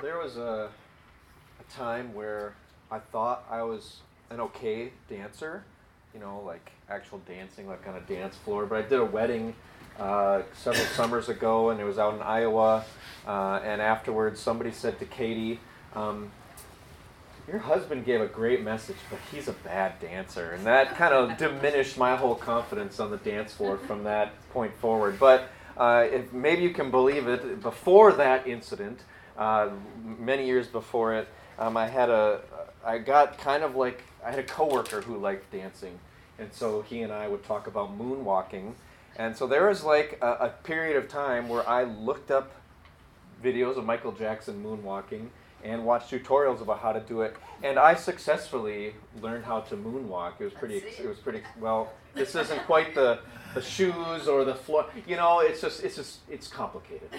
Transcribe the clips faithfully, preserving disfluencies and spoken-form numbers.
Well, there was a, a time where I thought I was an okay dancer, you know, like actual dancing, like on a dance floor. But I did a wedding uh, several summers ago, and it was out in Iowa. Uh, and afterwards, somebody said to Katie, um, your husband gave a great message, but he's a bad dancer. And that kind of diminished my whole confidence on the dance floor from that point forward. But uh, if maybe you can believe it, before that incident, uh, many years before it, um, I had a, I got kind of like, I had a coworker who liked dancing. And so he and I would talk about moonwalking. And so there was like a, a period of time where I looked up videos of Michael Jackson moonwalking and watched tutorials about how to do it, and I successfully learned how to moonwalk. It was pretty. It was pretty. Well, this isn't quite the the shoes or the floor. You know, it's just it's just it's complicated.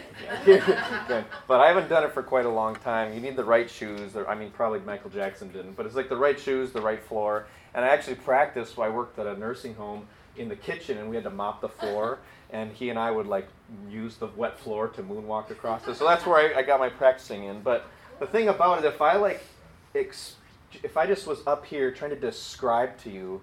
But I haven't done it for quite a long time. You need the right shoes. Or, I mean, probably Michael Jackson didn't, but it's like the right shoes, the right floor. And I actually practiced. So I worked at a nursing home in the kitchen, and we had to mop the floor. And he and I would like use the wet floor to moonwalk across it. So that's where I, I got my practicing in, but. The thing about it, if I like, ex- if I just was up here trying to describe to you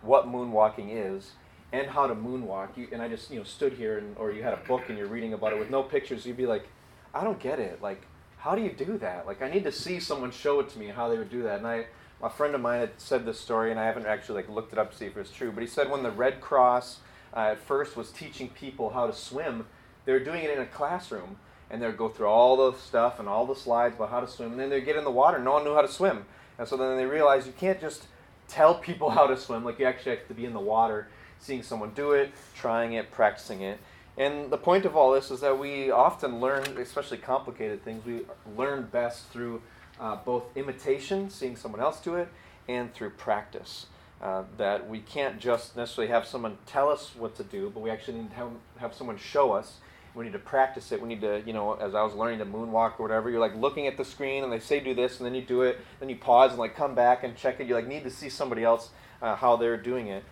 what moonwalking is and how to moonwalk, you, and I just you know stood here and or you had a book and you're reading about it with no pictures, you'd be like, I don't get it. Like, how do you do that? Like, I need to see someone show it to me how they would do that. And I, a friend of mine had said this story, and I haven't actually like looked it up to see if it's true, but he said when the Red Cross uh, at first was teaching people how to swim, they were doing it in a classroom. And they'd go through all the stuff and all the slides about how to swim. And then they'd get in the water. No one knew how to swim. And so then they realized you can't just tell people how to swim. Like, you actually have to be in the water, seeing someone do it, trying it, practicing it. And the point of all this is that we often learn, especially complicated things, we learn best through uh, both imitation, seeing someone else do it, and through practice. Uh, that we can't just necessarily have someone tell us what to do, but we actually need to have, have someone show us. We need to practice it. We need to, you know, as I was learning to moonwalk or whatever, you're like looking at the screen and they say do this and then you do it. Then you pause and like come back and check it. You like need to see somebody else uh, how they're doing it.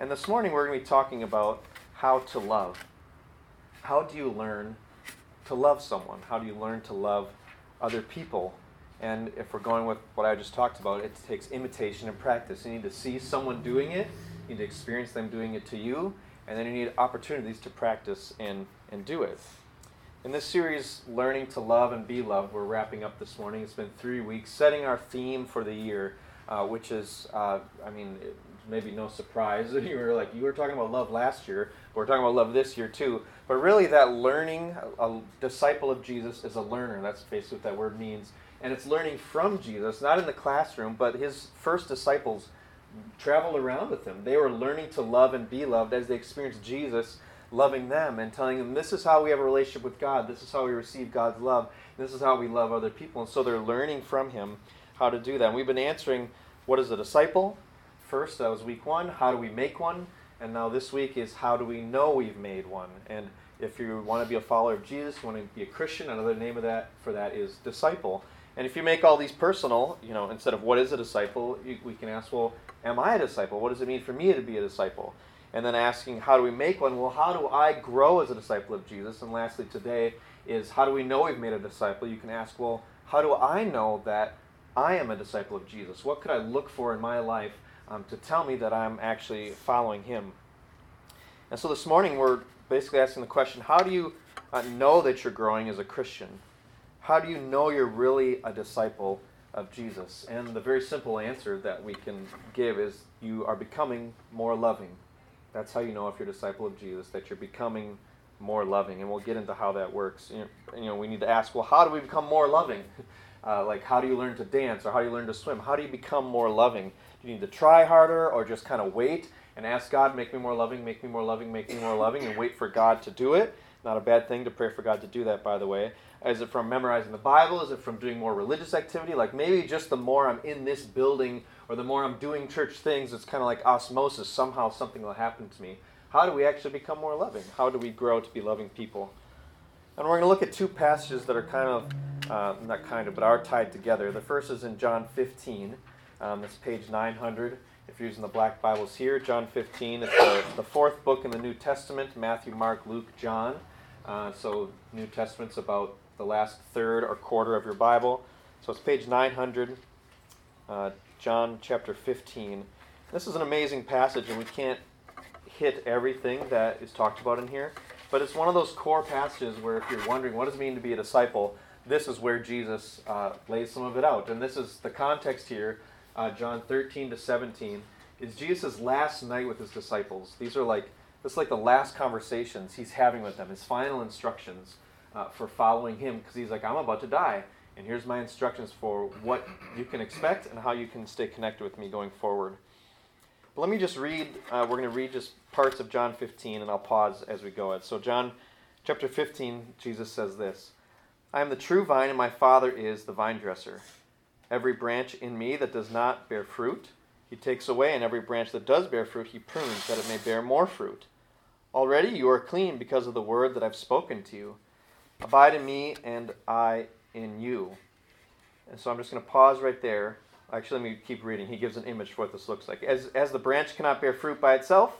And this morning we're going to be talking about how to love. How do you learn to love someone? How do you learn to love other people? And if we're going with what I just talked about, it takes imitation and practice. You need to see someone doing it. You need to experience them doing it to you. And then you need opportunities to practice and, and do it. In this series, Learning to Love and Be Loved, we're wrapping up this morning. It's been three weeks, setting our theme for the year, uh, which is, uh, I mean, it, maybe no surprise. You were like, you were talking about love last year, but we're talking about love this year too. But really that learning, a, a disciple of Jesus is a learner. That's basically what that word means. And it's learning from Jesus, not in the classroom, but his first disciples traveled around with him. They were learning to love and be loved as they experienced Jesus loving them and telling them, this is how we have a relationship with God. This is how we receive God's love. This is how we love other people. And so they're learning from him how to do that. And we've been answering, what is a disciple? First, that was week one. How do we make one? And now this week is, how do we know we've made one? And if you want to be a follower of Jesus, you want to be a Christian, another name of that for that is disciple. And if you make all these personal, you know, instead of what is a disciple, you, we can ask, well, am I a disciple? What does it mean for me to be a disciple? And then asking, how do we make one? Well, how do I grow as a disciple of Jesus? And lastly today is, how do we know we've made a disciple? You can ask, well, how do I know that I am a disciple of Jesus? What could I look for in my life um, to tell me that I'm actually following him? And so this morning we're basically asking the question, how do you uh, know that you're growing as a Christian? How do you know you're really a disciple of Jesus? And the very simple answer that we can give is, you are becoming more loving. That's how you know if you're a disciple of Jesus, that you're becoming more loving. And we'll get into how that works. You know, you know we need to ask, well, how do we become more loving? Uh, like, how do you learn to dance, or how do you learn to swim? How do you become more loving? Do you need to try harder, or just kind of wait and ask God, make me more loving, make me more loving, make me more loving, and wait for God to do it? Not a bad thing to pray for God to do that, by the way. Is it from memorizing the Bible? Is it from doing more religious activity? Like, maybe just the more I'm in this building or the more I'm doing church things, it's kind of like osmosis. Somehow something will happen to me. How do we actually become more loving? How do we grow to be loving people? And we're going to look at two passages that are kind of, uh, not kind of, but are tied together. The first is in John fifteen. Um, it's page nine hundred. If you're using the black Bibles here, John fifteen, it's the, the fourth book in the New Testament, Matthew, Mark, Luke, John. Uh, so New Testament's about the last third or quarter of your Bible. So it's page nine hundred, uh, John chapter fifteen. This is an amazing passage, and we can't hit everything that is talked about in here, but it's one of those core passages where if you're wondering what does it mean to be a disciple, this is where Jesus uh, lays some of it out. And this is the context here, uh, John thirteen to seventeen, is Jesus' last night with his disciples. These are like, this is like the last conversations he's having with them, his final instructions uh, for following him, because he's like, I'm about to die, and here's my instructions for what you can expect and how you can stay connected with me going forward. But let me just read, uh, we're going to read just parts of John fifteen, and I'll pause as we go. So John chapter fifteen, Jesus says this, I am the true vine, and my Father is the vine dresser. Every branch in me that does not bear fruit, he takes away, and every branch that does bear fruit, he prunes, that it may bear more fruit. Already you are clean because of the word that I've spoken to you. Abide in me, and I in you. And so I'm just going to pause right there. Actually, let me keep reading. He gives an image for what this looks like. As, as the branch cannot bear fruit by itself,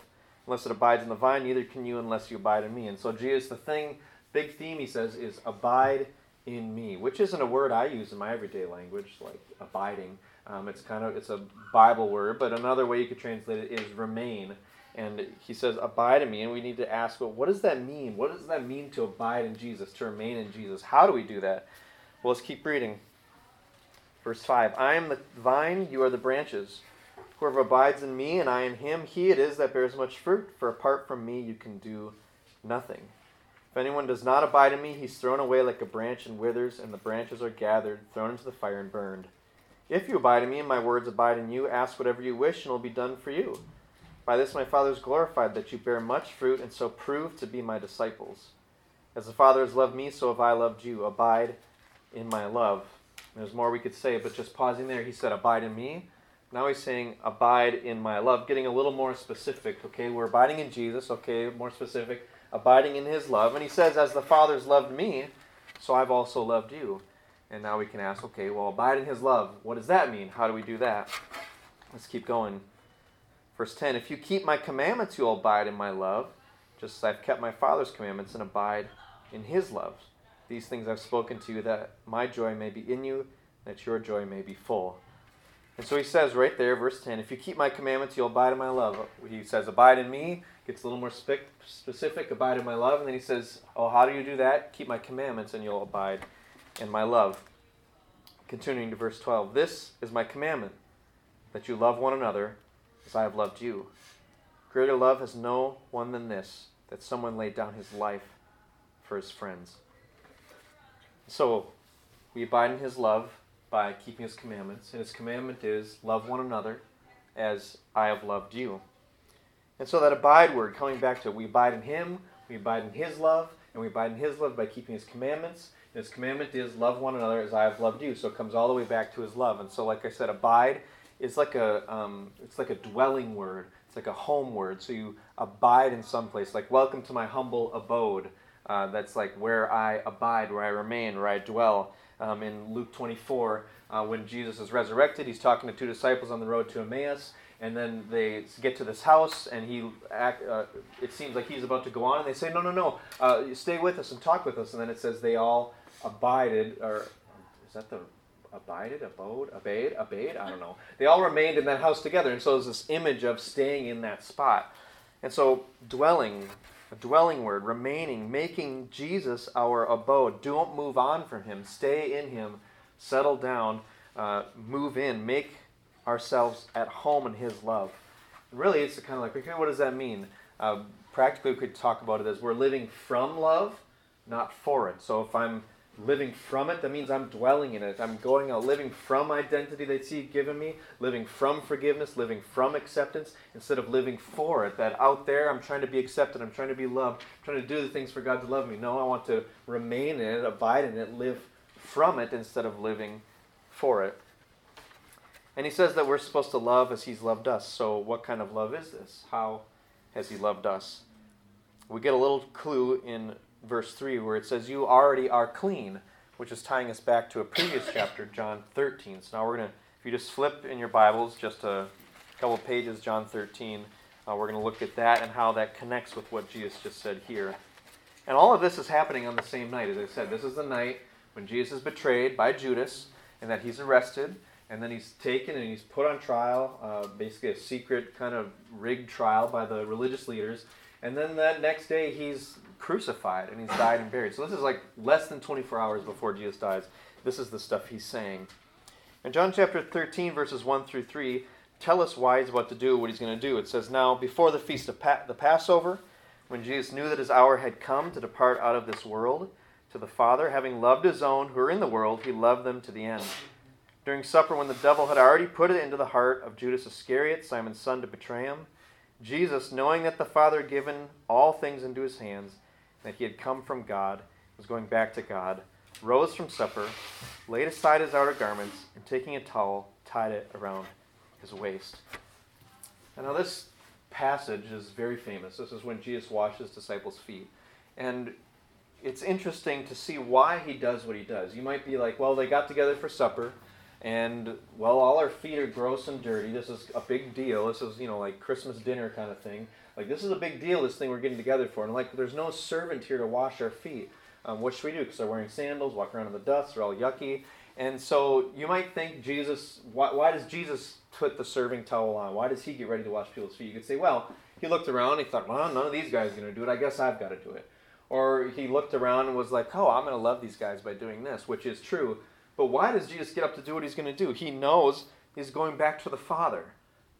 unless it abides in the vine, neither can you unless you abide in me. And so Jesus, the thing, big theme, he says, is abide in me, which isn't a word I use in my everyday language, like abiding. Um, it's kind of, it's a Bible word, but another way you could translate it is remain. And he says, abide in me. And we need to ask, well, what does that mean? What does that mean to abide in Jesus, to remain in Jesus? How do we do that? Well, let's keep reading. Verse five, I am the vine, you are the branches. Whoever abides in me and I in him, he it is that bears much fruit. For apart from me, you can do nothing. If anyone does not abide in me, he's thrown away like a branch and withers, and the branches are gathered, thrown into the fire and burned. If you abide in me and my words abide in you, ask whatever you wish and it will be done for you. By this my Father is glorified, that you bear much fruit and so prove to be my disciples. As the Father has loved me, so have I loved you. Abide in my love. And there's more we could say, but just pausing there, he said, abide in me. Now he's saying, abide in my love, getting a little more specific. Okay, we're abiding in Jesus. Okay, more specific, abiding in his love. And he says, as the Father's loved me, so I've also loved you. And now we can ask, okay, well, abide in his love. What does that mean? How do we do that? Let's keep going. Verse ten, if you keep my commandments, you'll abide in my love, just as I've kept my Father's commandments and abide in his love. These things I've spoken to you, that my joy may be in you, that your joy may be full. And so he says right there, verse ten, if you keep my commandments, you'll abide in my love. He says, abide in me, gets a little more spe- specific, abide in my love. And then he says, oh, how do you do that? Keep my commandments and you'll abide and my love. Continuing to verse twelve, this is my commandment, that you love one another as I have loved you. Greater love has no one than this, that someone laid down his life for his friends. So we abide in his love by keeping his commandments, and his commandment is love one another as I have loved you. And so that abide word, coming back to it, we abide in him, we abide in his love, and we abide in his love by keeping his commandments. His commandment is love one another as I have loved you. So it comes all the way back to his love. And so, like I said, abide is like a um, it's like a dwelling word. It's like a home word. So you abide in some place. Like, welcome to my humble abode. Uh, that's like where I abide, where I remain, where I dwell. Um, in Luke twenty-four, uh, when Jesus is resurrected, he's talking to two disciples on the road to Emmaus. And then they get to this house, and he act, uh, it seems like he's about to go on. And they say, no, no, no, uh, stay with us and talk with us. And then it says they all abided, or is that the abided, abode, obeyed, obeyed? I don't know. They all remained in that house together. And so there's this image of staying in that spot. And so dwelling, a dwelling word, remaining, making Jesus our abode. Don't move on from him. Stay in him. Settle down. Uh, move in. Make ourselves at home in his love. And really, it's kind of like, okay, what does that mean? Uh, practically, we could talk about it as we're living from love, not for it. So if I'm living from it, that means I'm dwelling in it. I'm going out, living from identity that he's given me, living from forgiveness, living from acceptance, instead of living for it. That out there, I'm trying to be accepted, I'm trying to be loved, I'm trying to do the things for God to love me. No, I want to remain in it, abide in it, live from it instead of living for it. And he says that we're supposed to love as he's loved us. So what kind of love is this? How has he loved us? We get a little clue in verse three where it says, you already are clean, which is tying us back to a previous chapter, John thirteen. So now we're going to, if you just flip in your Bibles just a couple pages, John thirteen, uh, we're going to look at that and how that connects with what Jesus just said here. And all of this is happening on the same night. As I said, this is the night when Jesus is betrayed by Judas, and that he's arrested, and then he's taken and he's put on trial, uh, basically a secret kind of rigged trial by the religious leaders, and then that next day he's crucified and he's died and buried. So this is like less than twenty-four hours before Jesus dies. This is the stuff he's saying. And John chapter thirteen, verses one through three, tell us why he's about to do what he's going to do. It says, now, before the feast of pa- the Passover, when Jesus knew that his hour had come to depart out of this world to the Father, having loved his own who are in the world, he loved them to the end. During supper, when the devil had already put it into the heart of Judas Iscariot, Simon's son, to betray him, Jesus, knowing that the Father had given all things into his hands, that he had come from God, was going back to God, rose from supper, laid aside his outer garments, and taking a towel, tied it around his waist. And now this passage is very famous. This is when Jesus washed his disciples' feet. And it's interesting to see why he does what he does. You might be like, well, they got together for supper, and, well, all our feet are gross and dirty. This is a big deal. This is, you know, like Christmas dinner kind of thing. Like, this is a big deal, this thing we're getting together for. And, like, there's no servant here to wash our feet. Um, what should we do? Because they're wearing sandals, walk around in the dust, they're all yucky. And so you might think Jesus, why, why does Jesus put the serving towel on? Why does he get ready to wash people's feet? You could say, well, he looked around and he thought, well, none of these guys are going to do it. I guess I've got to do it. Or he looked around and was like, oh, I'm going to love these guys by doing this, which is true. But why does Jesus get up to do what he's going to do? He knows he's going back to the Father,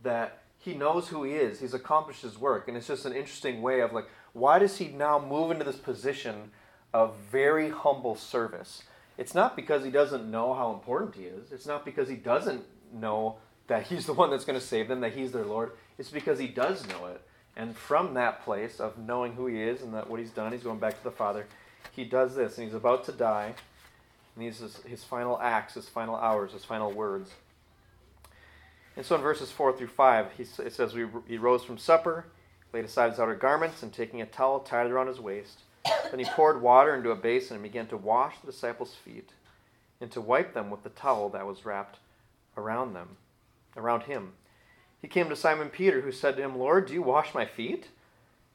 that he knows who he is. He's accomplished his work. And it's just an interesting way of like, why does he now move into this position of very humble service? It's not because he doesn't know how important he is. It's not because he doesn't know that he's the one that's going to save them, that he's their Lord. It's because he does know it. And from that place of knowing who he is and that what he's done, he's going back to the Father. He does this, and he's about to die. And these is his final acts, his final hours, his final words. And so in verses four through five, he, it says, we, he rose from supper, laid aside his outer garments, and taking a towel, tied it around his waist. Then he poured water into a basin and began to wash the disciples' feet and to wipe them with the towel that was wrapped around them, around him. He came to Simon Peter, who said to him, Lord, do you wash my feet?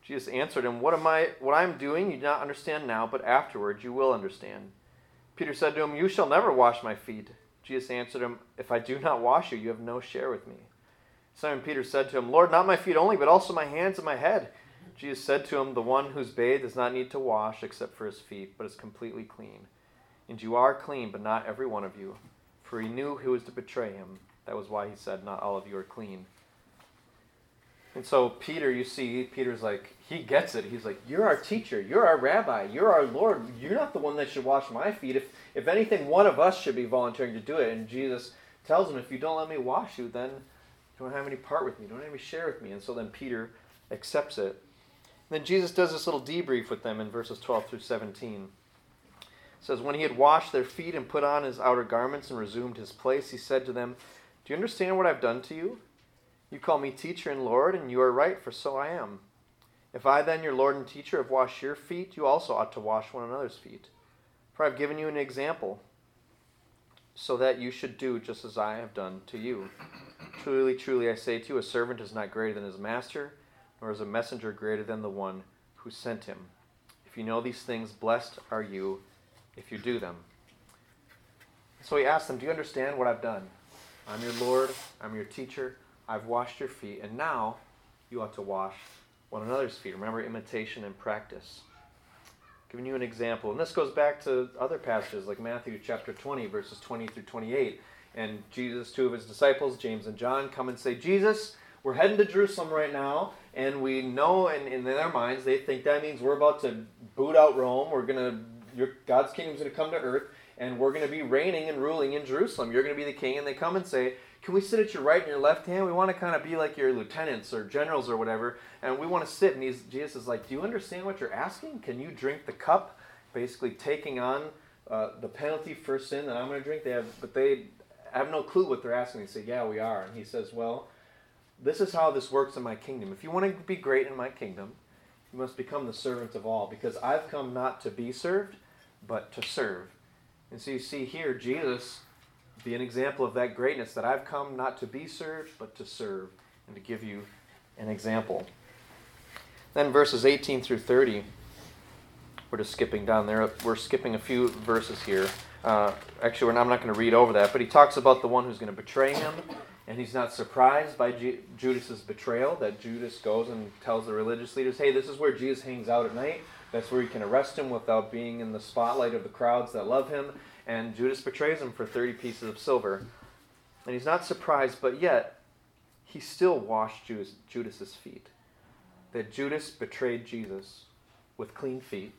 Jesus answered him, What am I, what I am doing you do not understand now, but afterward you will understand. Peter said to him, You shall never wash my feet. Jesus answered him, If I do not wash you, you have no share with me. Simon Peter said to him, Lord, not my feet only, but also my hands and my head. Jesus said to him, The one who's bathed does not need to wash except for his feet, but is completely clean. And you are clean, but not every one of you. For he knew who was to betray him. That was why he said, Not all of you are clean. And so Peter, you see, Peter's like, he gets it. He's like, You're our teacher. You're our rabbi. You're our Lord. You're not the one that should wash my feet. If, if anything, one of us should be volunteering to do it. And Jesus tells him, If you don't let me wash you, then you don't have any part with me. You don't have any share with me. And so then Peter accepts it. Then Jesus does this little debrief with them in verses twelve through seventeen. It says, When he had washed their feet and put on his outer garments and resumed his place, he said to them, Do you understand what I've done to you? You call me teacher and Lord, and you are right, for so I am. If I then, your Lord and teacher, have washed your feet, you also ought to wash one another's feet. For I have given you an example, so that you should do just as I have done to you. Truly, truly, I say to you, a servant is not greater than his master, or is a messenger greater than the one who sent him. If you know these things, blessed are you if you do them. So he asked them, Do you understand what I've done? I'm your Lord, I'm your teacher, I've washed your feet, and now you ought to wash one another's feet. Remember, imitation and practice. I'm giving you an example. And this goes back to other passages like Matthew chapter twenty, verses twenty through twenty-eight. And Jesus, two of his disciples, James and John, come and say, Jesus, we're heading to Jerusalem right now, and we know, and, and in their minds, they think that means we're about to boot out Rome. We're gonna, your God's kingdom's gonna come to earth, and we're gonna be reigning and ruling in Jerusalem. You're gonna be the king, and they come and say, "Can we sit at your right and your left hand? We want to kind of be like your lieutenants or generals or whatever, and we want to sit." And he's, Jesus is like, "Do you understand what you're asking? Can you drink the cup?" Basically, taking on uh, the penalty for sin that I'm gonna drink. They have, but they have no clue what they're asking. They say, "Yeah, we are," and he says, "Well, this is how this works in my kingdom. If you want to be great in my kingdom, you must become the servant of all, because I've come not to be served, but to serve." And so you see here, Jesus be an example of that greatness, that I've come not to be served, but to serve, and to give you an example. Then verses eighteen through thirty, we're just skipping down there. We're skipping a few verses here. Uh, actually, we're not, I'm not going to read over that, but he talks about the one who's going to betray him, and he's not surprised by G- Judas's betrayal, that Judas goes and tells the religious leaders, hey, this is where Jesus hangs out at night. That's where you can arrest him without being in the spotlight of the crowds that love him. And Judas betrays him for thirty pieces of silver. And he's not surprised, but yet he still washed Judas, Judas's feet. That Judas betrayed Jesus with clean feet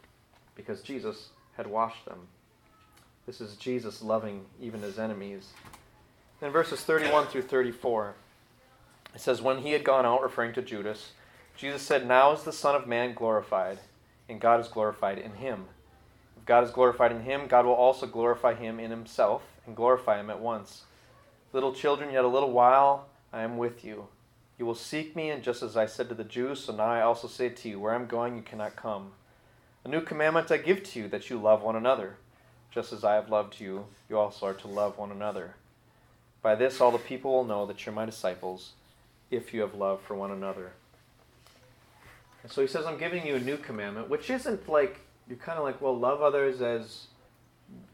because Jesus had washed them. This is Jesus loving even his enemies. In verses thirty-one through thirty-four, it says, when he had gone out, referring to Judas, Jesus said, now is the Son of Man glorified, and God is glorified in him. If God is glorified in him, God will also glorify him in himself, and glorify him at once. Little children, yet a little while I am with you. You will seek me, and just as I said to the Jews, so now I also say to you, where I am going you cannot come. A new commandment I give to you, that you love one another. Just as I have loved you, you also are to love one another. By this all the people will know that you're my disciples, if you have love for one another. And so he says, I'm giving you a new commandment, which isn't like, you're kind of like, well, love others as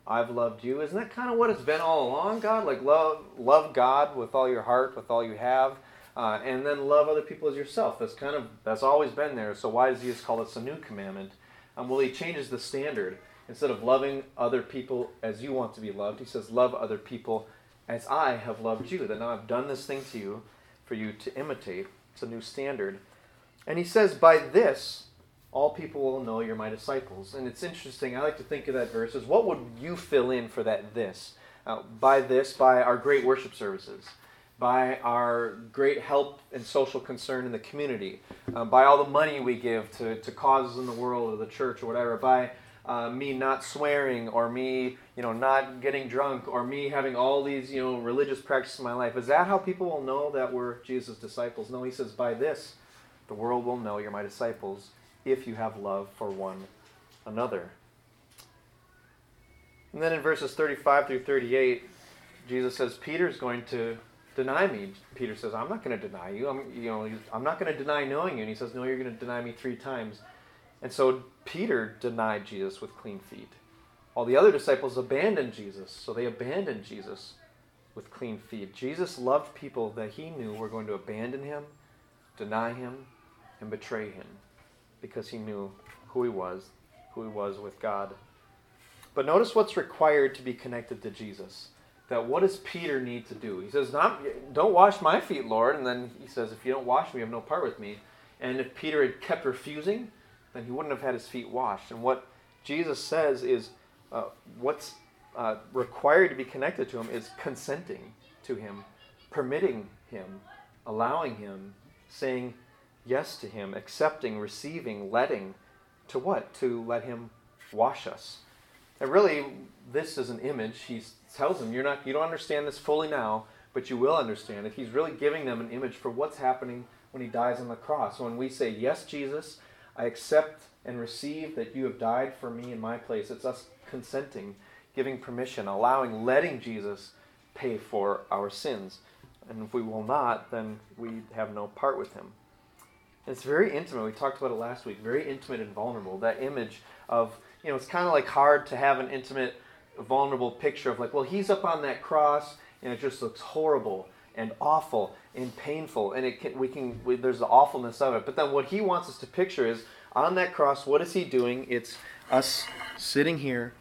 I've loved you. Isn't that kind of what it's been all along, God? Like, love love God with all your heart, with all you have, uh, and then love other people as yourself. That's kind of, that's always been there. So why does Jesus call this a new commandment? Um, well, he changes the standard. Instead of loving other people as you want to be loved, he says, love other people as I have loved you, that now I've done this thing to you for you to imitate. It's a new standard. And he says, by this, all people will know you're my disciples. And it's interesting, I like to think of that verse as, what would you fill in for that this? Uh, by this, by our great worship services, by our great help and social concern in the community, uh, by all the money we give to, to causes in the world or the church or whatever, by uh, me not swearing or me you know, not getting drunk or me having all these you know, religious practices in my life. Is that how people will know that we're Jesus' disciples? No, he says, by this, the world will know you're my disciples, if you have love for one another. And then in verses thirty-five through thirty-eight, Jesus says, Peter's going to deny me. Peter says, I'm not going to deny you. I'm, you know, I'm not going to deny knowing you. And he says, no, you're going to deny me three times. And so Peter denied Jesus with clean feet. All the other disciples abandoned Jesus, so they abandoned Jesus with clean feet. Jesus loved people that he knew were going to abandon him, deny him, and betray him, because he knew who he was, who he was with God. But notice what's required to be connected to Jesus. That what does Peter need to do? He says, Not, don't wash my feet, Lord. And then he says, if you don't wash me, you have no part with me. And if Peter had kept refusing, then he wouldn't have had his feet washed. And what Jesus says is, uh, what's uh, required to be connected to him is consenting to him, permitting him, allowing him, saying yes to him, accepting, receiving, letting, to what? To let him wash us. And really, this is an image. He tells them, you're not, you don't understand this fully now, but you will understand it. He's really giving them an image for what's happening when he dies on the cross. When we say, yes, Jesus, I accept and receive that you have died for me in my place. It's us consenting, giving permission, allowing, letting Jesus pay for our sins. And if we will not, then we have no part with him. It's very intimate. We talked about it last week. Very intimate and vulnerable. That image of, you know, it's kind of like hard to have an intimate, vulnerable picture of like, well, he's up on that cross, and it just looks horrible and awful and painful, and it can, we can we, there's the awfulness of it. But then what he wants us to picture is on that cross. What is he doing? It's us sitting here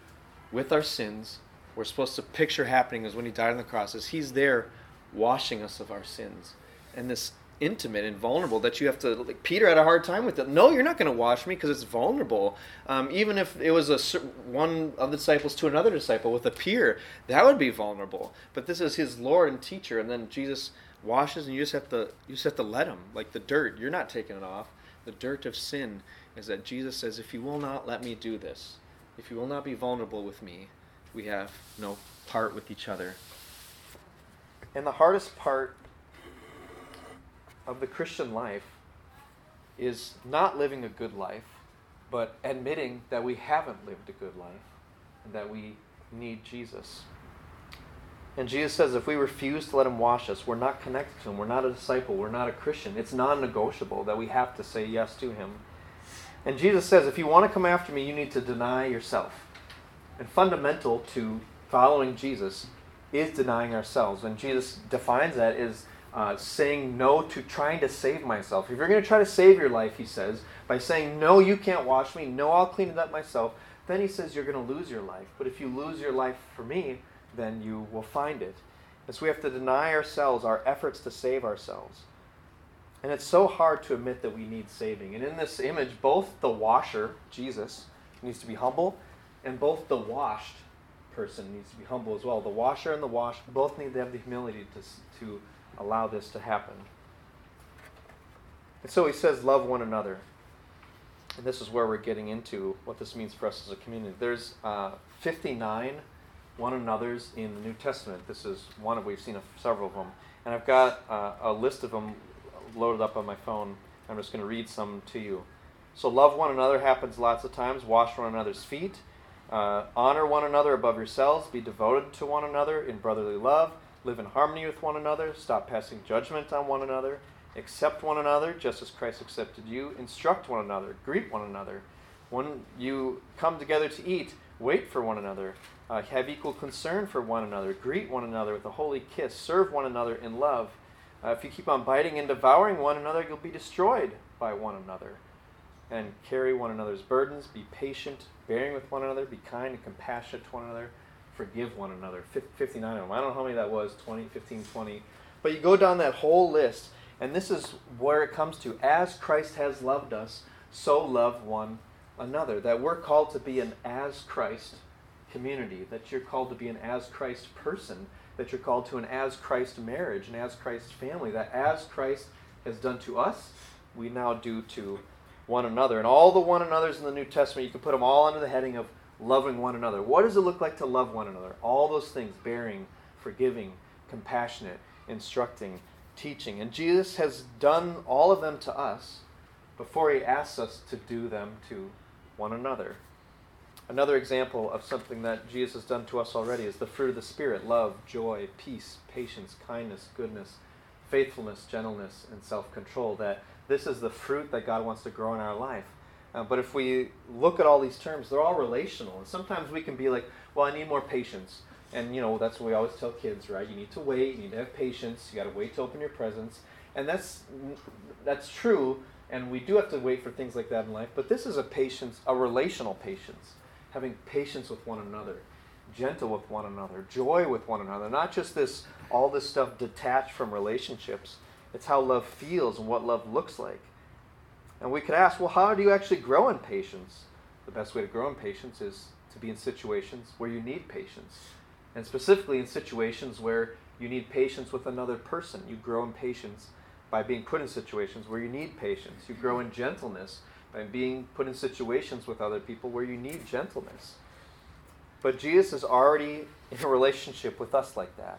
with our sins. We're supposed to picture happening is when he died on the cross. Is he's there, washing us of our sins, and this. Intimate and vulnerable that you have to, like, Peter had a hard time with it. No, you're not going to wash me because it's vulnerable. Um, even if it was a one of the disciples to another disciple with a peer, that would be vulnerable. But this is his Lord and teacher, and then Jesus washes, and you just have to you just have to let him. Like the dirt, you're not taking it off. The dirt of sin is that Jesus says, if you will not let me do this, if you will not be vulnerable with me, we have no part with each other. And the hardest part of the Christian life is not living a good life, but admitting that we haven't lived a good life and that we need Jesus. And Jesus says if we refuse to let him wash us, we're not connected to him, we're not a disciple, we're not a Christian. It's non-negotiable that we have to say yes to him. And Jesus says if you want to come after me, you need to deny yourself. And fundamental to following Jesus is denying ourselves. And Jesus defines that as uh, saying no to trying to save myself. If you're going to try to save your life, he says, by saying, no, you can't wash me, no, I'll clean it up myself, then he says you're going to lose your life. But if you lose your life for me, then you will find it. And so we have to deny ourselves, our efforts to save ourselves. And it's so hard to admit that we need saving. And in this image, both the washer, Jesus, needs to be humble, and both the washed person needs to be humble as well. The washer and the washed both need to have the humility to, to allow this to happen. And so he says, love one another. And this is where we're getting into what this means for us as a community. There's uh, fifty-nine one another's in the New Testament. This is one of, we've seen a, several of them. And I've got uh, a list of them loaded up on my phone. I'm just going to read some to you. So love one another happens lots of times. Wash one another's feet. Uh, honor one another above yourselves. Be devoted to one another in brotherly love. Live in harmony with one another. Stop passing judgment on one another. Accept one another just as Christ accepted you. Instruct one another. Greet one another. When you come together to eat, wait for one another. Uh, have equal concern for one another. Greet one another with a holy kiss. Serve one another in love. Uh, if you keep on biting and devouring one another, you'll be destroyed by one another. And carry one another's burdens. Be patient, bearing with one another. Be kind and compassionate to one another. Forgive one another. fifty-nine of them. I don't know how many that was, twenty, fifteen, twenty. But you go down that whole list, and this is where it comes to. As Christ has loved us, so love one another. That we're called to be an as Christ community. That you're called to be an as Christ person. That you're called to an as Christ marriage, an as Christ family, that as Christ has done to us, we now do to one another. And all the one another's in the New Testament, you can put them all under the heading of loving one another. What does it look like to love one another? All those things, bearing, forgiving, compassionate, instructing, teaching. And Jesus has done all of them to us before he asks us to do them to one another. Another example of something that Jesus has done to us already is the fruit of the Spirit: love, joy, peace, patience, kindness, goodness, faithfulness, gentleness, and self-control. That this is the fruit that God wants to grow in our life. Uh, but if we look at all these terms, they're all relational. And sometimes we can be like, well, I need more patience. And, you know, that's what we always tell kids, right? You need to wait. You need to have patience. You got to wait to open your presents. And that's that's true. And we do have to wait for things like that in life. But this is a patience, a relational patience. Having patience with one another, gentle with one another, joy with one another. Not just this, all this stuff detached from relationships. It's how love feels and what love looks like. And we could ask, well, how do you actually grow in patience? The best way to grow in patience is to be in situations where you need patience. And specifically in situations where you need patience with another person. You grow in patience by being put in situations where you need patience. You grow in gentleness by being put in situations with other people where you need gentleness. But Jesus is already in a relationship with us like that.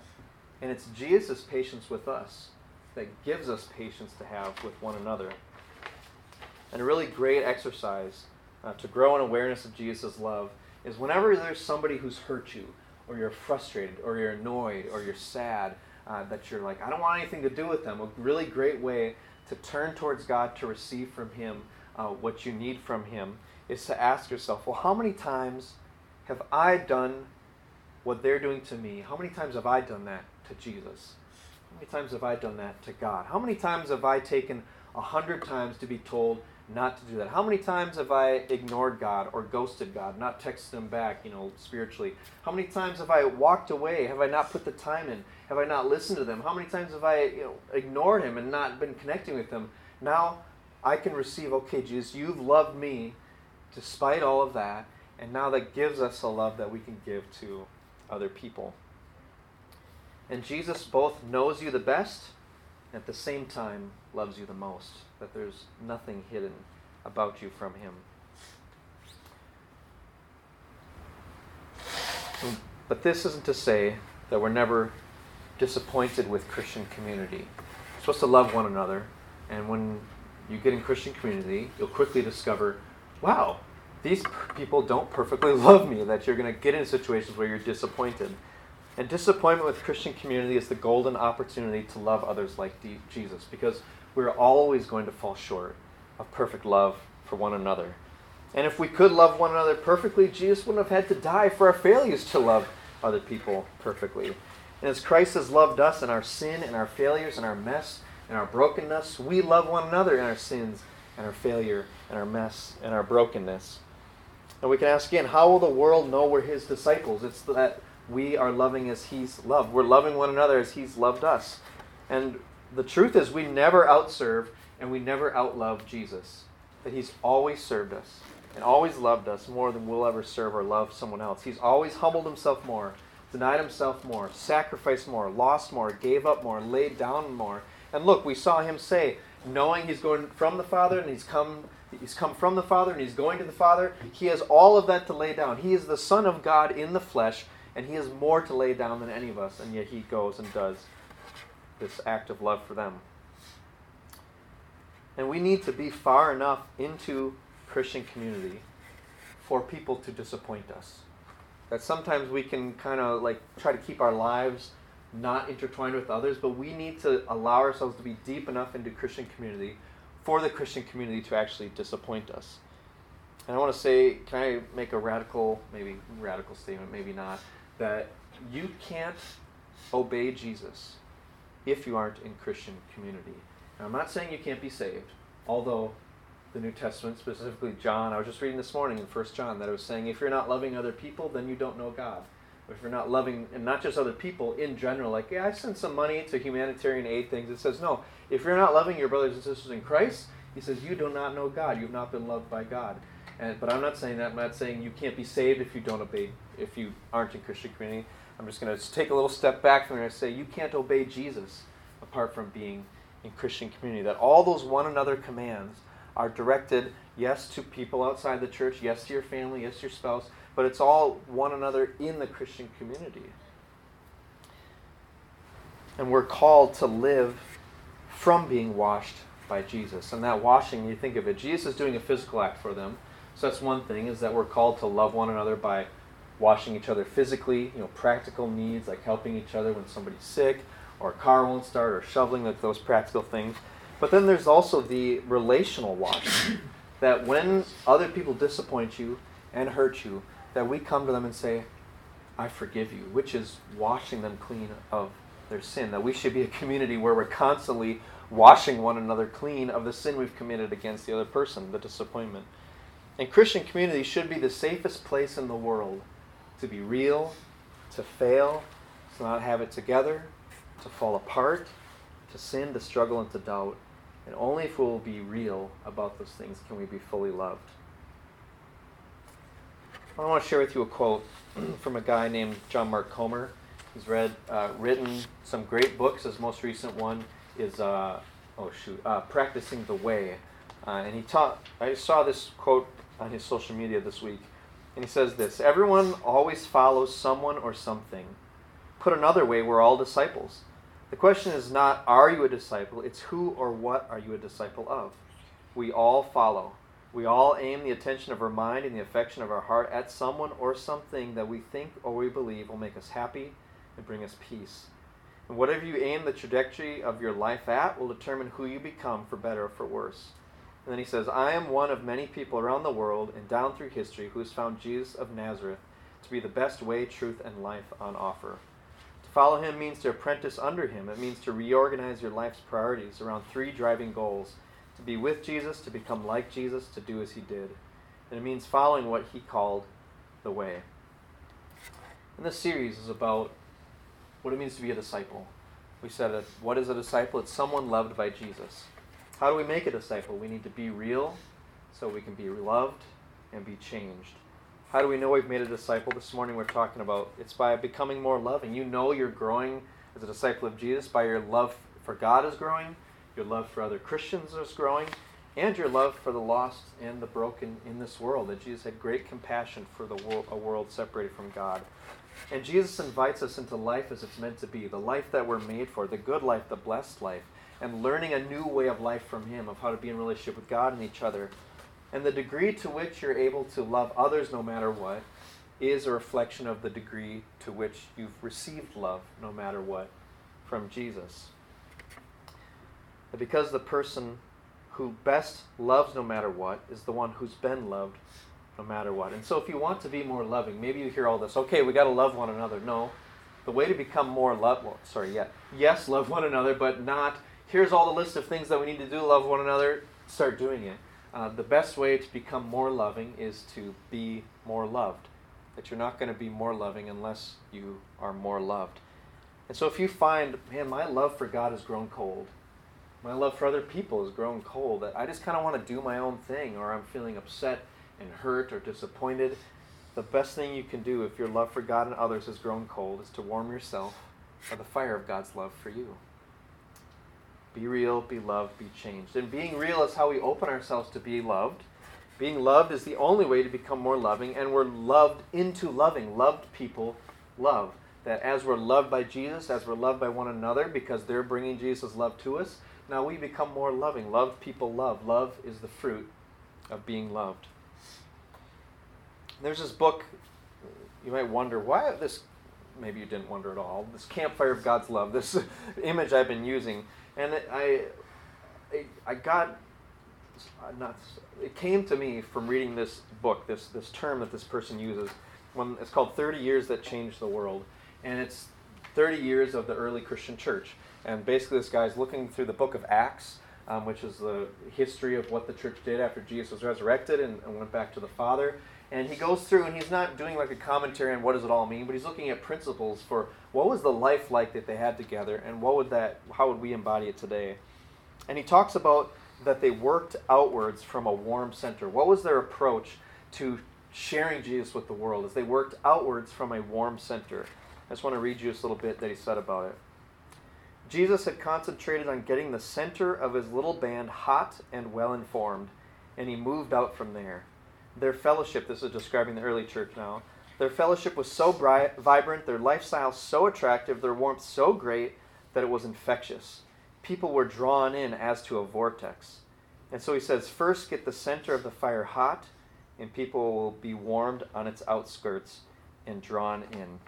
And it's Jesus' patience with us that gives us patience to have with one another. And a really great exercise uh, to grow in awareness of Jesus' love is whenever there's somebody who's hurt you, or you're frustrated, or you're annoyed, or you're sad, uh, that you're like, I don't want anything to do with them. A really great way to turn towards God, to receive from him Uh, what you need from him, is to ask yourself, well, how many times have I done what they're doing to me? How many times have I done that to Jesus? How many times have I done that to God? How many times have I taken a hundred times to be told not to do that? How many times have I ignored God or ghosted God, not texted him back, you know, spiritually? How many times have I walked away? Have I not put the time in? Have I not listened to them? How many times have I, you know, ignored him and not been connecting with him? Now I can receive, okay, Jesus, you've loved me despite all of that, and now that gives us a love that we can give to other people. And Jesus both knows you the best, and at the same time loves you the most, that there's nothing hidden about you from him. But this isn't to say that we're never disappointed with Christian community. We're supposed to love one another, and when you get in Christian community, you'll quickly discover, wow, these per- people don't perfectly love me, that you're going to get in situations where you're disappointed. And disappointment with Christian community is the golden opportunity to love others like D- Jesus, because we're always going to fall short of perfect love for one another. And if we could love one another perfectly, Jesus wouldn't have had to die for our failures to love other people perfectly. And as Christ has loved us in our sin and our failures and our mess and our brokenness, we love one another in our sins and our failure and our mess and our brokenness. And we can ask again, how will the world know we're his disciples? It's that we are loving as he's loved. We're loving one another as he's loved us. And the truth is we never outserve and we never outlove Jesus. That he's always served us and always loved us more than we'll ever serve or love someone else. He's always humbled himself more, denied himself more, sacrificed more, lost more, gave up more, laid down more. And look, we saw him say, knowing he's going from the Father and he's come He's come from the Father and he's going to the Father. He has all of that to lay down. He is the Son of God in the flesh, and he has more to lay down than any of us, and yet he goes and does this act of love for them. And we need to be far enough into Christian community for people to disappoint us. That sometimes we can kind of like try to keep our lives not intertwined with others, but we need to allow ourselves to be deep enough into Christian community for the Christian community to actually disappoint us. And I want to say, can I make a radical, maybe radical statement, maybe not, that you can't obey Jesus if you aren't in Christian community. Now, I'm not saying you can't be saved, although the New Testament, specifically John, I was just reading this morning in First John, that it was saying if you're not loving other people, then you don't know God. If you're not loving, and not just other people in general, like, yeah, I send some money to humanitarian aid things. It says, no, if you're not loving your brothers and sisters in Christ, he says, you do not know God. You've not been loved by God. And But I'm not saying that. I'm not saying you can't be saved if you don't obey, if you aren't in Christian community. I'm just going to take a little step back from here and say, you can't obey Jesus apart from being in Christian community. That all those one another commands are directed, yes, to people outside the church, yes, to your family, yes, to your spouse, but it's all one another in the Christian community. And we're called to live from being washed by Jesus. And that washing, you think of it, Jesus is doing a physical act for them. So that's one thing, is that we're called to love one another by washing each other physically, you know, practical needs like helping each other when somebody's sick or a car won't start or shoveling, like those practical things. But then there's also the relational washing, that when other people disappoint you and hurt you, that we come to them and say, I forgive you, which is washing them clean of their sin. That we should be a community where we're constantly washing one another clean of the sin we've committed against the other person, the disappointment. And Christian community should be the safest place in the world to be real, to fail, to not have it together, to fall apart, to sin, to struggle, and to doubt. And only if we'll be real about those things can we be fully loved. I want to share with you a quote from a guy named John Mark Comer. He's read, uh, written some great books. His most recent one is, uh, oh shoot, uh, Practicing the Way. Uh, and he taught, I saw this quote on his social media this week. And he says this, everyone always follows someone or something. Put another way, we're all disciples. The question is not, are you a disciple? It's who or what are you a disciple of? We all follow. We all aim the attention of our mind and the affection of our heart at someone or something that we think or we believe will make us happy and bring us peace. And whatever you aim the trajectory of your life at will determine who you become, for better or for worse. And then he says, I am one of many people around the world and down through history who has found Jesus of Nazareth to be the best way, truth, and life on offer. To follow him means to apprentice under him. It means to reorganize your life's priorities around three driving goals. To be with Jesus, to become like Jesus, to do as he did. And it means following what he called the way. And this series is about what it means to be a disciple. We said, that what is a disciple? It's someone loved by Jesus. How do we make a disciple? We need to be real so we can be loved and be changed. How do we know we've made a disciple? This morning we're talking about it's by becoming more loving. You know you're growing as a disciple of Jesus by your love for God is growing, your love for other Christians is growing, and your love for the lost and the broken in this world. That Jesus had great compassion for the world, a world separated from God. And Jesus invites us into life as it's meant to be, the life that we're made for, the good life, the blessed life, and learning a new way of life from him, of how to be in relationship with God and each other. And the degree to which you're able to love others no matter what is a reflection of the degree to which you've received love no matter what from Jesus. Because the person who best loves no matter what is the one who's been loved no matter what. And so if you want to be more loving, maybe you hear all this, okay, we got to love one another. No, the way to become more love, well, sorry, yeah, yes, love one another, but not, here's all the list of things that we need to do to love one another, start doing it. Uh, the best way to become more loving is to be more loved. That you're not going to be more loving unless you are more loved. And so if you find, man, my love for God has grown cold, my love for other people has grown cold, that I just kind of want to do my own thing, or I'm feeling upset and hurt or disappointed, the best thing you can do if your love for God and others has grown cold is to warm yourself by the fire of God's love for you. Be real, be loved, be changed. And being real is how we open ourselves to be loved. Being loved is the only way to become more loving, and we're loved into loving. Loved people love. That as we're loved by Jesus, as we're loved by one another, because they're bringing Jesus' love to us, now we become more loving. Loved people love. Love is the fruit of being loved. There's this book, you might wonder, why this, maybe you didn't wonder at all, this Campfire of God's Love, this image I've been using. And it, I, it, I got, not, it came to me from reading this book, this, this term that this person uses. When, it's called Thirty Years That Changed the World. And it's thirty years of the early Christian church. And basically this guy's looking through the book of Acts, um, which is the history of what the church did after Jesus was resurrected and, and went back to the Father. And he goes through, and he's not doing like a commentary on what does it all mean, but he's looking at principles for what was the life like that they had together, and what would that, how would we embody it today? And he talks about that they worked outwards from a warm center. What was their approach to sharing Jesus with the world as they worked outwards from a warm center? I just want to read you just a little bit that he said about it. Jesus had concentrated on getting the center of his little band hot and well-informed, and he moved out from there. Their fellowship, this is describing the early church now, their fellowship was so bright, vibrant, their lifestyle so attractive, their warmth so great that it was infectious. People were drawn in as to a vortex. And so he says, first get the center of the fire hot, and people will be warmed on its outskirts and drawn in.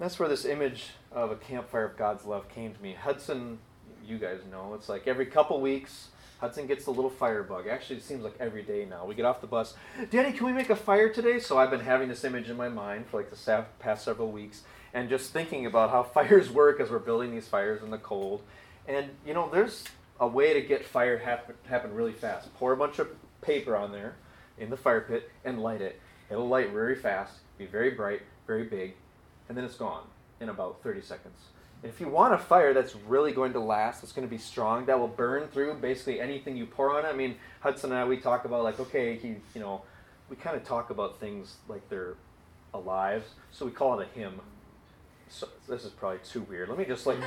That's where this image of a campfire of God's love came to me. Hudson, you guys know, it's like every couple weeks, Hudson gets the little fire bug. Actually, it seems like every day now. We get off the bus, Daddy, can we make a fire today? So I've been having this image in my mind for like the past several weeks, and just thinking about how fires work as we're building these fires in the cold. And, you know, there's a way to get fire happen, happen really fast. Pour a bunch of paper on there in the fire pit and light it. It'll light very fast, be very bright, very big, and then it's gone in about thirty seconds. And if you want a fire that's really going to last, it's going to be strong, that will burn through basically anything you pour on it. I mean, Hudson and I, we talk about like, okay, he, you know, we kind of talk about things like they're alive, so we call it a hymn. So, this is probably too weird. Let me just like,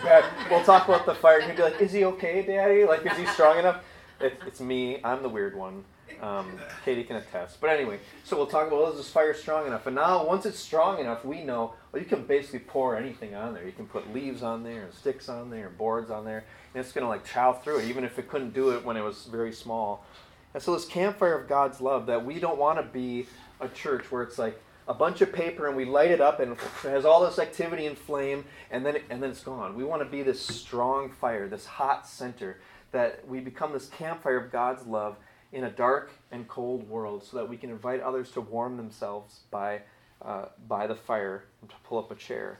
we'll talk about the fire, and he'll be like, is he okay, Daddy? Like, is he strong enough? It, it's me. I'm the weird one. Um, Katie can attest. But anyway, so we'll talk about, well, is this fire strong enough? And now once it's strong enough, we know, well, you can basically pour anything on there. You can put leaves on there and sticks on there and boards on there. And it's going to like chow through it, even if it couldn't do it when it was very small. And so this campfire of God's love, that we don't want to be a church where it's like a bunch of paper and we light it up and it has all this activity and flame, and then, it, and then it's gone. We want to be this strong fire, this hot center, that we become this campfire of God's love in a dark and cold world, so that we can invite others to warm themselves by uh, by the fire and to pull up a chair.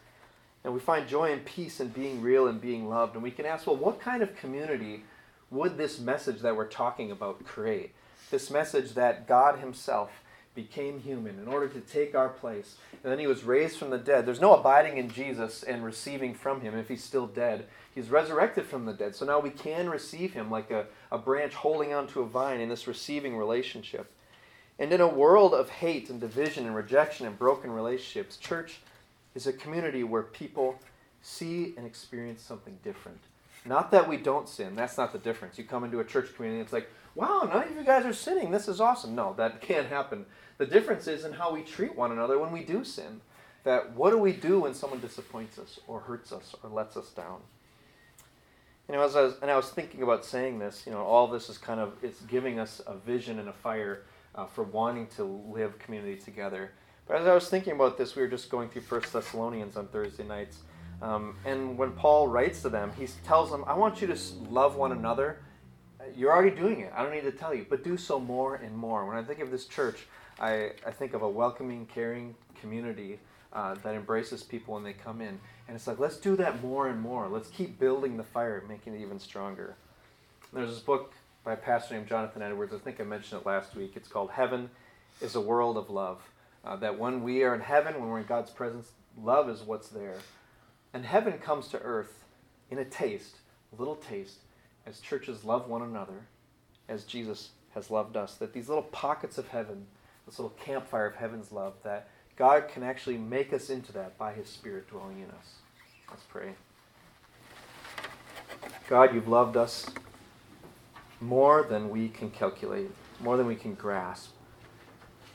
And we find joy and peace in being real and being loved. And we can ask, well, what kind of community would this message that we're talking about create? This message that God himself became human in order to take our place. And then he was raised from the dead. There's no abiding in Jesus and receiving from him if he's still dead. He's resurrected from the dead. So now we can receive him like a, a branch holding onto a vine in this receiving relationship. And in a world of hate and division and rejection and broken relationships, church is a community where people see and experience something different. Not that we don't sin. That's not the difference. You come into a church community, it's like, wow, none of you guys are sinning. This is awesome. No, that can't happen. The difference is in how we treat one another when we do sin. That what do we do when someone disappoints us or hurts us or lets us down? You know, as I was, and I was thinking about saying this, you know, all this is kind of, it's giving us a vision and a fire uh, for wanting to live community together. But as I was thinking about this, we were just going through First Thessalonians on Thursday nights. Um, and when Paul writes to them, he tells them, I want you to love one another You're already doing it. I don't need to tell you, but do so more and more. When I think of this church, I, I think of a welcoming, caring community uh, that embraces people when they come in. And it's like, let's do that more and more. Let's keep building the fire and making it even stronger. There's this book by a pastor named Jonathan Edwards. I think I mentioned it last week. It's called Heaven is a World of Love. Uh, that when we are in heaven, when we're in God's presence, love is what's there. And heaven comes to earth in a taste, a little taste, as churches love one another, as Jesus has loved us. That these little pockets of heaven, this little campfire of heaven's love, that God can actually make us into that by His Spirit dwelling in us. Let's pray. God, You've loved us more than we can calculate, more than we can grasp.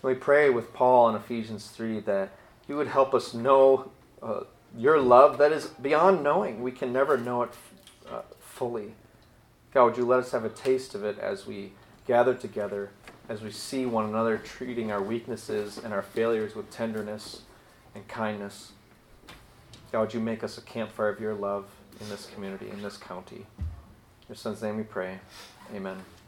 We pray with Paul in Ephesians three that You would help us know uh, Your love that is beyond knowing. We can never know it uh, fully. God, would You let us have a taste of it as we gather together, as we see one another treating our weaknesses and our failures with tenderness and kindness. God, would You make us a campfire of Your love in this community, in this county. In Your Son's name we pray. Amen.